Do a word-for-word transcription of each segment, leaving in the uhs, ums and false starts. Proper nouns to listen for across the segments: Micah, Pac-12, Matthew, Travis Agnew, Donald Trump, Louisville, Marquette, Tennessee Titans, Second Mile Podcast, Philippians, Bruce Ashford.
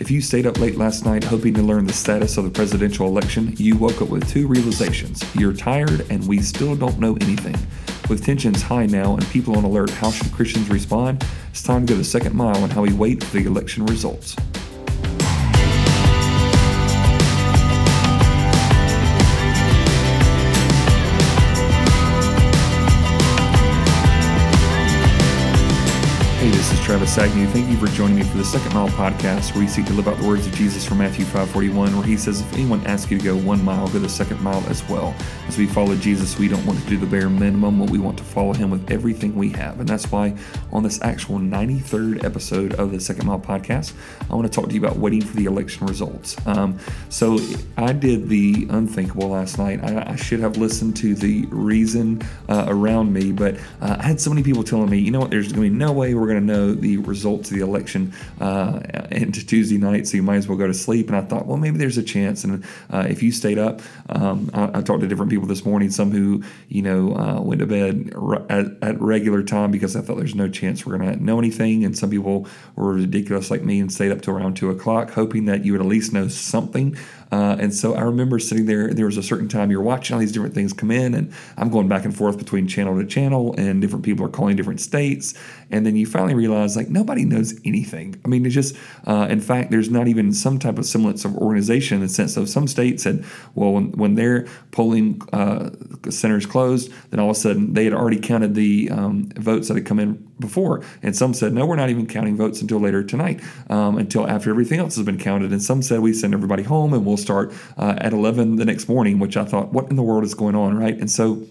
If you stayed up late last night hoping to learn the status of the presidential election, you woke up with two realizations. You're tired, and we still don't know anything. With tensions high now and people on alert, how should Christians respond? It's time to go the second mile on how we wait for the election results. Hey, this is Travis Agnew. Thank you for joining me for the Second Mile Podcast, where we seek to live out the words of Jesus from Matthew five forty-one, where he says, if anyone asks you to go one mile, go the second mile as well. As we follow Jesus, we don't want to do the bare minimum, but we want to follow him with everything we have. And that's why on this actual ninety-third episode of the Second Mile Podcast, I want to talk to you about waiting for the election results. Um, so I did the unthinkable last night. I, I should have listened to the reason uh, around me, but uh, I had so many people telling me, you know what, there's going to be no way we're going to know the results of the election uh, into Tuesday night, so you might as well go to sleep. And I thought, well, maybe there's a chance. And uh, if you stayed up, um, I, I talked to different people this morning, some who, you know, uh, went to bed re- at, at regular time because I thought there's no chance we're going to know anything. And some people were ridiculous like me and stayed up till around two o'clock, hoping that you would at least know something. Uh, and so I remember sitting there, there was a certain time you're watching all these different things come in, and I'm going back and forth between channel to channel, and different people are calling different states. And then you finally realize, like, nobody knows anything. I mean, it's just, uh, in fact, there's not even some type of semblance of organization in the sense of some states said, well, when, when their polling uh, centers closed, then all of a sudden they had already counted the um, votes that had come in before. And some said, no, we're not even counting votes until later tonight, um, until after everything else has been counted. And some said, we send everybody home and we'll start uh, at eleven the next morning, which I thought, what in the world is going on, right? And so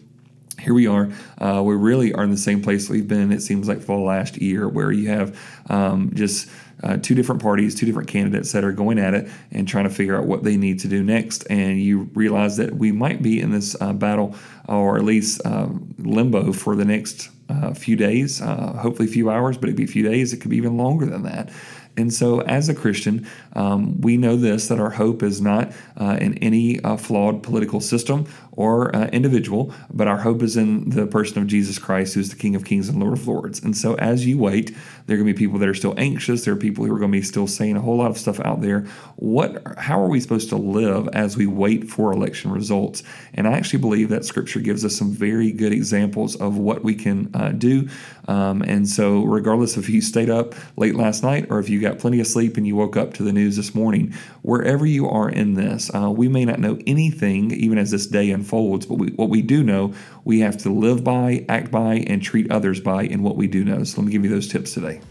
here we are. Uh, we really are in the same place we've been, it seems like, for the last year, where you have um, just Uh, two different parties, two different candidates that are going at it and trying to figure out what they need to do next. And you realize that we might be in this uh, battle, or at least uh, limbo, for the next uh, few days, uh, hopefully a few hours, but it'd be a few days. It could be even longer than that. And so as a Christian, um, we know this, that our hope is not uh, in any uh, flawed political system or uh, individual, but our hope is in the person of Jesus Christ, who's the King of Kings and Lord of Lords. And so as you wait, there are going to be people that are still anxious. There are people who are going to be still saying a whole lot of stuff out there. What? How are we supposed to live as we wait for election results? And I actually believe that Scripture gives us some very good examples of what we can uh, do. Um, and so regardless if you stayed up late last night or if you got plenty of sleep and you woke up to the news this morning, wherever you are in this, uh, we may not know anything even as this day unfolds, but we, what we do know, we have to live by, act by, and treat others by in what we do know. So let me give you those tips today.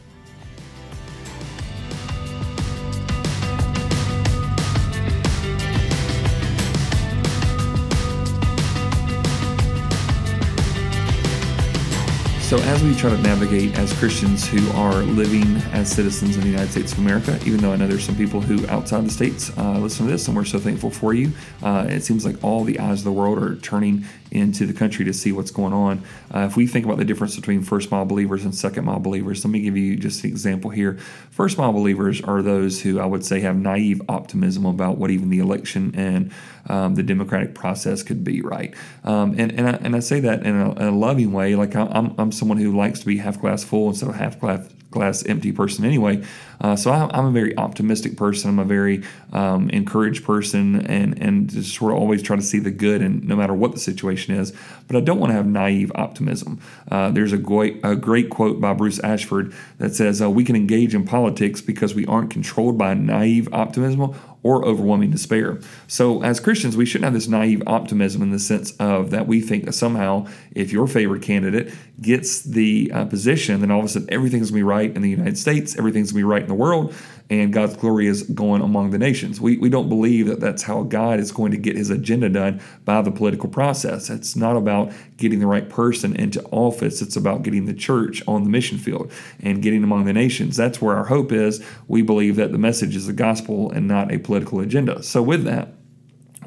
So as we try to navigate as Christians who are living as citizens in the United States of America, even though I know there's some people who outside the states uh, listen to this, and we're so thankful for you, uh, it seems like all the eyes of the world are turning into the country to see what's going on. Uh, if we think about the difference between first mile believers and second mile believers, let me give you just an example here. First mile believers are those who I would say have naive optimism about what even the election and um, the democratic process could be, right? Um, and and I, and I say that in a, in a loving way. Like I, I'm I'm someone who likes to be half glass full instead of half glass glass empty person anyway. Uh, so I, I'm a very optimistic person. I'm a very um, encouraged person, and and just sort of always try to see the good, and no matter what the situation is. But I don't want to have naive optimism. Uh, there's a great, a great quote by Bruce Ashford that says, uh, we can engage in politics because we aren't controlled by naive optimism or overwhelming despair. So as Christians, we shouldn't have this naive optimism in the sense of that we think that somehow if your favorite candidate gets the uh, position, then all of a sudden everything's going to be right in the United States, everything's going to be right in the world, and God's glory is going among the nations. We we don't believe that that's how God is going to get his agenda done by the political process. It's not about getting the right person into office. It's about getting the church on the mission field and getting among the nations. That's where our hope is. We believe that the message is the gospel and not a political agenda. So with that,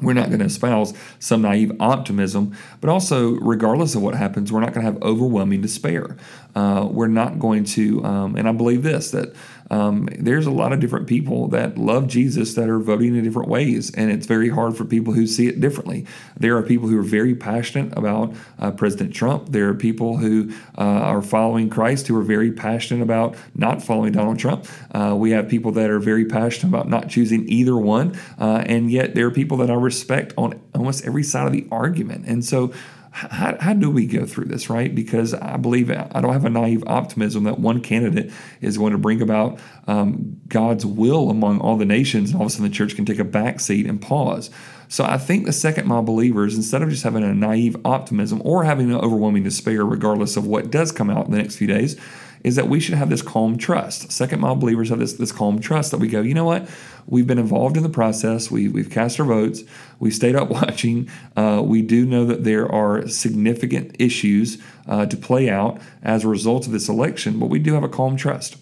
we're not going to espouse some naive optimism, but also, regardless of what happens, we're not going to have overwhelming despair. Uh, we're not going to, um, and I believe this, that Um, there's a lot of different people that love Jesus that are voting in different ways, and it's very hard for people who see it differently. There are people who are very passionate about uh, President Trump. There are people who uh, are following Christ who are very passionate about not following Donald Trump. Uh, we have people that are very passionate about not choosing either one, uh, and yet there are people that I respect on almost every side of the argument. And so How, how do we go through this, right? Because I believe I don't have a naive optimism that one candidate is going to bring about um, God's will among all the nations, and all of a sudden the church can take a back seat and pause. So I think the Second Mile believers, instead of just having a naive optimism or having an overwhelming despair, regardless of what does come out in the next few days, is that we should have this calm trust. Second Mile believers have this this calm trust that we go, you know what? We've been involved in the process. We, we've cast our votes. We've stayed up watching. Uh, we do know that there are significant issues uh, to play out as a result of this election, but we do have a calm trust.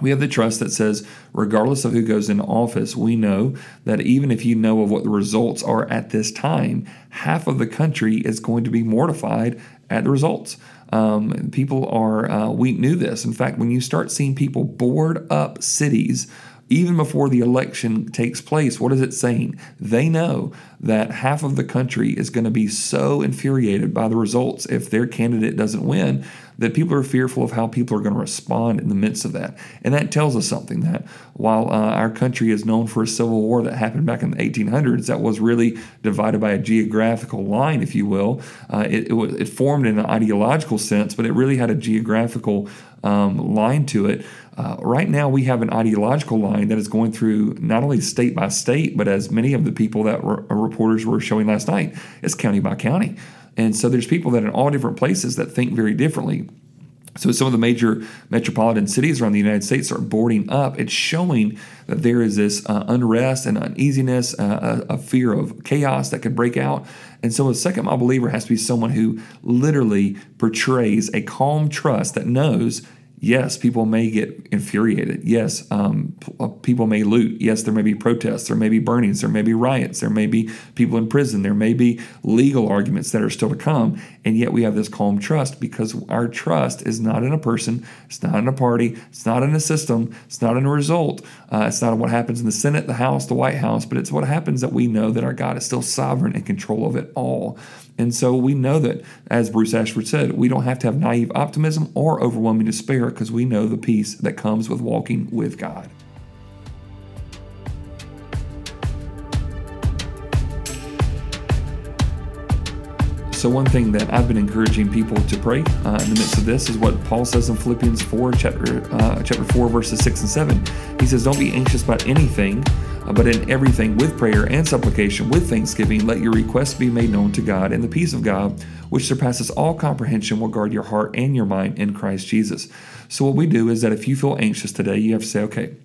We have the trust that says, regardless of who goes into office, we know that even if you know of what the results are at this time, half of the country is going to be mortified at the results. Um, people are, uh, we knew this. In fact, when you start seeing people board up cities, even before the election takes place, what is it saying? They know that half of the country is going to be so infuriated by the results if their candidate doesn't win that people are fearful of how people are going to respond in the midst of that. And that tells us something, that while uh, our country is known for a civil war that happened back in the eighteen hundreds, that was really divided by a geographical line, if you will. Uh, it, it, it formed in an ideological sense, but it really had a geographical um, line to it. Uh, right now, we have an ideological line that is going through not only state by state, but as many of the people that were, reporters were showing last night, it's county by county. And so there's people that are in all different places that think very differently. So some of the major metropolitan cities around the United States are boarding up. It's showing that there is this uh, unrest and uneasiness, uh, a, a fear of chaos that could break out. And so a Second Mile believer has to be someone who literally portrays a calm trust that knows, yes, people may get infuriated. Yes, um, people may loot. Yes, there may be protests. There may be burnings. There may be riots. There may be people in prison. There may be legal arguments that are still to come. And yet we have this calm trust because our trust is not in a person. It's not in a party. It's not in a system. It's not in a result. Uh, it's not in what happens in the Senate, the House, the White House. But it's what happens that we know that our God is still sovereign and in control of it all. And so we know that, as Bruce Ashford said, we don't have to have naive optimism or overwhelming despair because we know the peace that comes with walking with God. So one thing that I've been encouraging people to pray uh, in the midst of this is what Paul says in Philippians four, chapter uh, chapter four, verses six and seven. He says, "Don't be anxious about anything, but in everything with prayer and supplication with thanksgiving, let your requests be made known to God, and the peace of God, which surpasses all comprehension, will guard your heart and your mind in Christ Jesus." So what we do is that if you feel anxious today, you have to say, okay,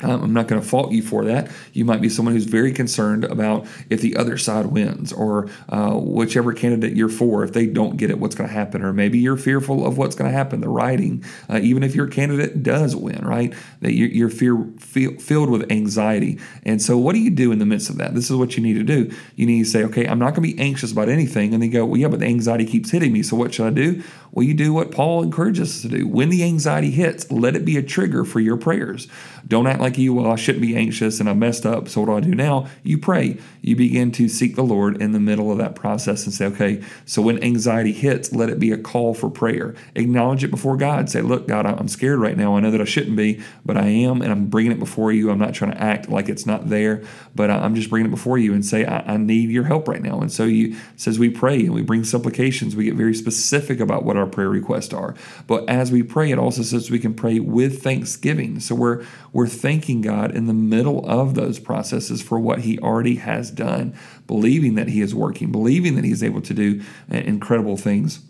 I'm not going to fault you for that. You might be someone who's very concerned about if the other side wins or uh, whichever candidate you're for, if they don't get it, what's going to happen. Or maybe you're fearful of what's going to happen, the rioting, uh, even if your candidate does win, right? That you're fear, feel, filled with anxiety. And so what do you do in the midst of that? This is what you need to do. You need to say, okay, I'm not going to be anxious about anything. And then you go, well, yeah, but the anxiety keeps hitting me. So what should I do? Well, you do what Paul encourages us to do. When the anxiety hits, let it be a trigger for your prayers. Don't act like Like you, well, I shouldn't be anxious and I messed up, so what do I do now? You pray. You begin to seek the Lord in the middle of that process and say, okay, so when anxiety hits, let it be a call for prayer. Acknowledge it before God. Say, look, God, I'm scared right now. I know that I shouldn't be, but I am, and I'm bringing it before you. I'm not trying to act like it's not there, but I'm just bringing it before you and say, I, I need your help right now. And so you says we pray and we bring supplications. We get very specific about what our prayer requests are. But as we pray, it also says we can pray with thanksgiving. So we're we're thanking Thanking God in the middle of those processes for what He already has done, believing that He is working, believing that He's able to do incredible things.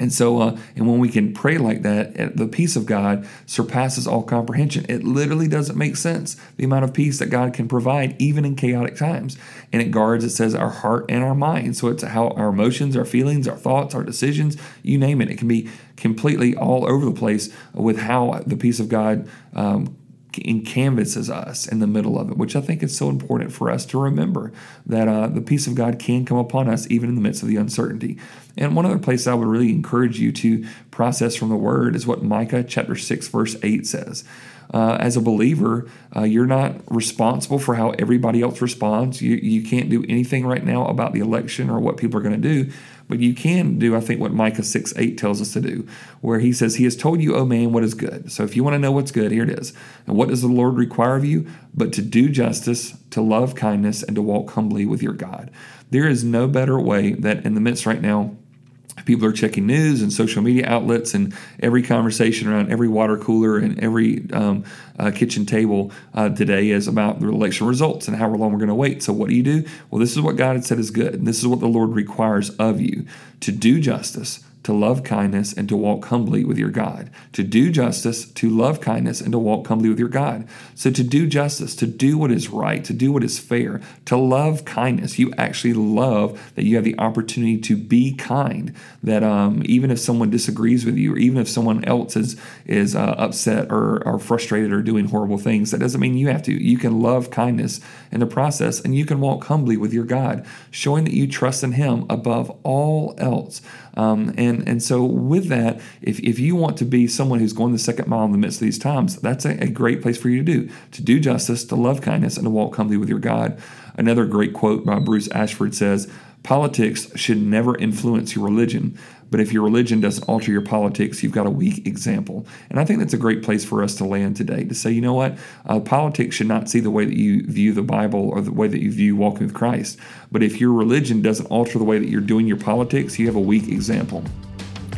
And so, uh, and when we can pray like that, the peace of God surpasses all comprehension. It literally doesn't make sense, the amount of peace that God can provide, even in chaotic times. And it guards, it says, our heart and our mind. So it's how our emotions, our feelings, our thoughts, our decisions, you name it. It can be completely all over the place with how the peace of God um and canvases us in the middle of it, which I think is so important for us to remember that uh, the peace of God can come upon us even in the midst of the uncertainty. And one other place I would really encourage you to process from the Word is what Micah chapter six, verse eight says. uh, as a believer, uh, you're not responsible for how everybody else responds. You you can't do anything right now about the election or what people are going to do. But you can do, I think, what Micah six eight tells us to do, where he says, "He has told you, O man, what is good." So if you want to know what's good, here it is. And what does the Lord require of you? But to do justice, to love kindness, and to walk humbly with your God. There is no better way that in the midst right now, people are checking news and social media outlets and every conversation around every water cooler and every um, uh, kitchen table uh, today is about the election results and how long we're going to wait. So what do you do? Well, this is what God had said is good. And this is what the Lord requires of you, to do justice, to love kindness, and to walk humbly with your God. To do justice, to love kindness, and to walk humbly with your God. So to do justice, to do what is right, to do what is fair, to love kindness. You actually love that you have the opportunity to be kind, that um, even if someone disagrees with you, or even if someone else is is uh, upset or, or frustrated or doing horrible things, that doesn't mean you have to. You can love kindness in the process, and you can walk humbly with your God, showing that you trust in Him above all else. Um, and and so with that, if, if you want to be someone who's going the second mile in the midst of these times, that's a, a great place for you to do, to do justice, to love kindness, and to walk humbly with your God. Another great quote by Bruce Ashford says, "Politics should never influence your religion, but if your religion doesn't alter your politics, you've got a weak example." And I think that's a great place for us to land today, to say, you know what, uh, politics should not see the way that you view the Bible or the way that you view walking with Christ. But if your religion doesn't alter the way that you're doing your politics, you have a weak example.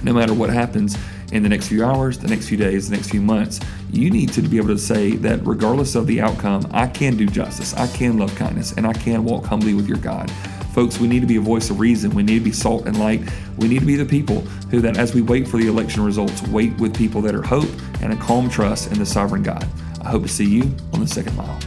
No matter what happens in the next few hours, the next few days, the next few months, you need to be able to say that regardless of the outcome, I can do justice, I can love kindness, and I can walk humbly with your God. Folks, we need to be a voice of reason. We need to be salt and light. We need to be the people who, that as we wait for the election results, wait with people that are hope and a calm trust in the sovereign God. I hope to see you on the second mile.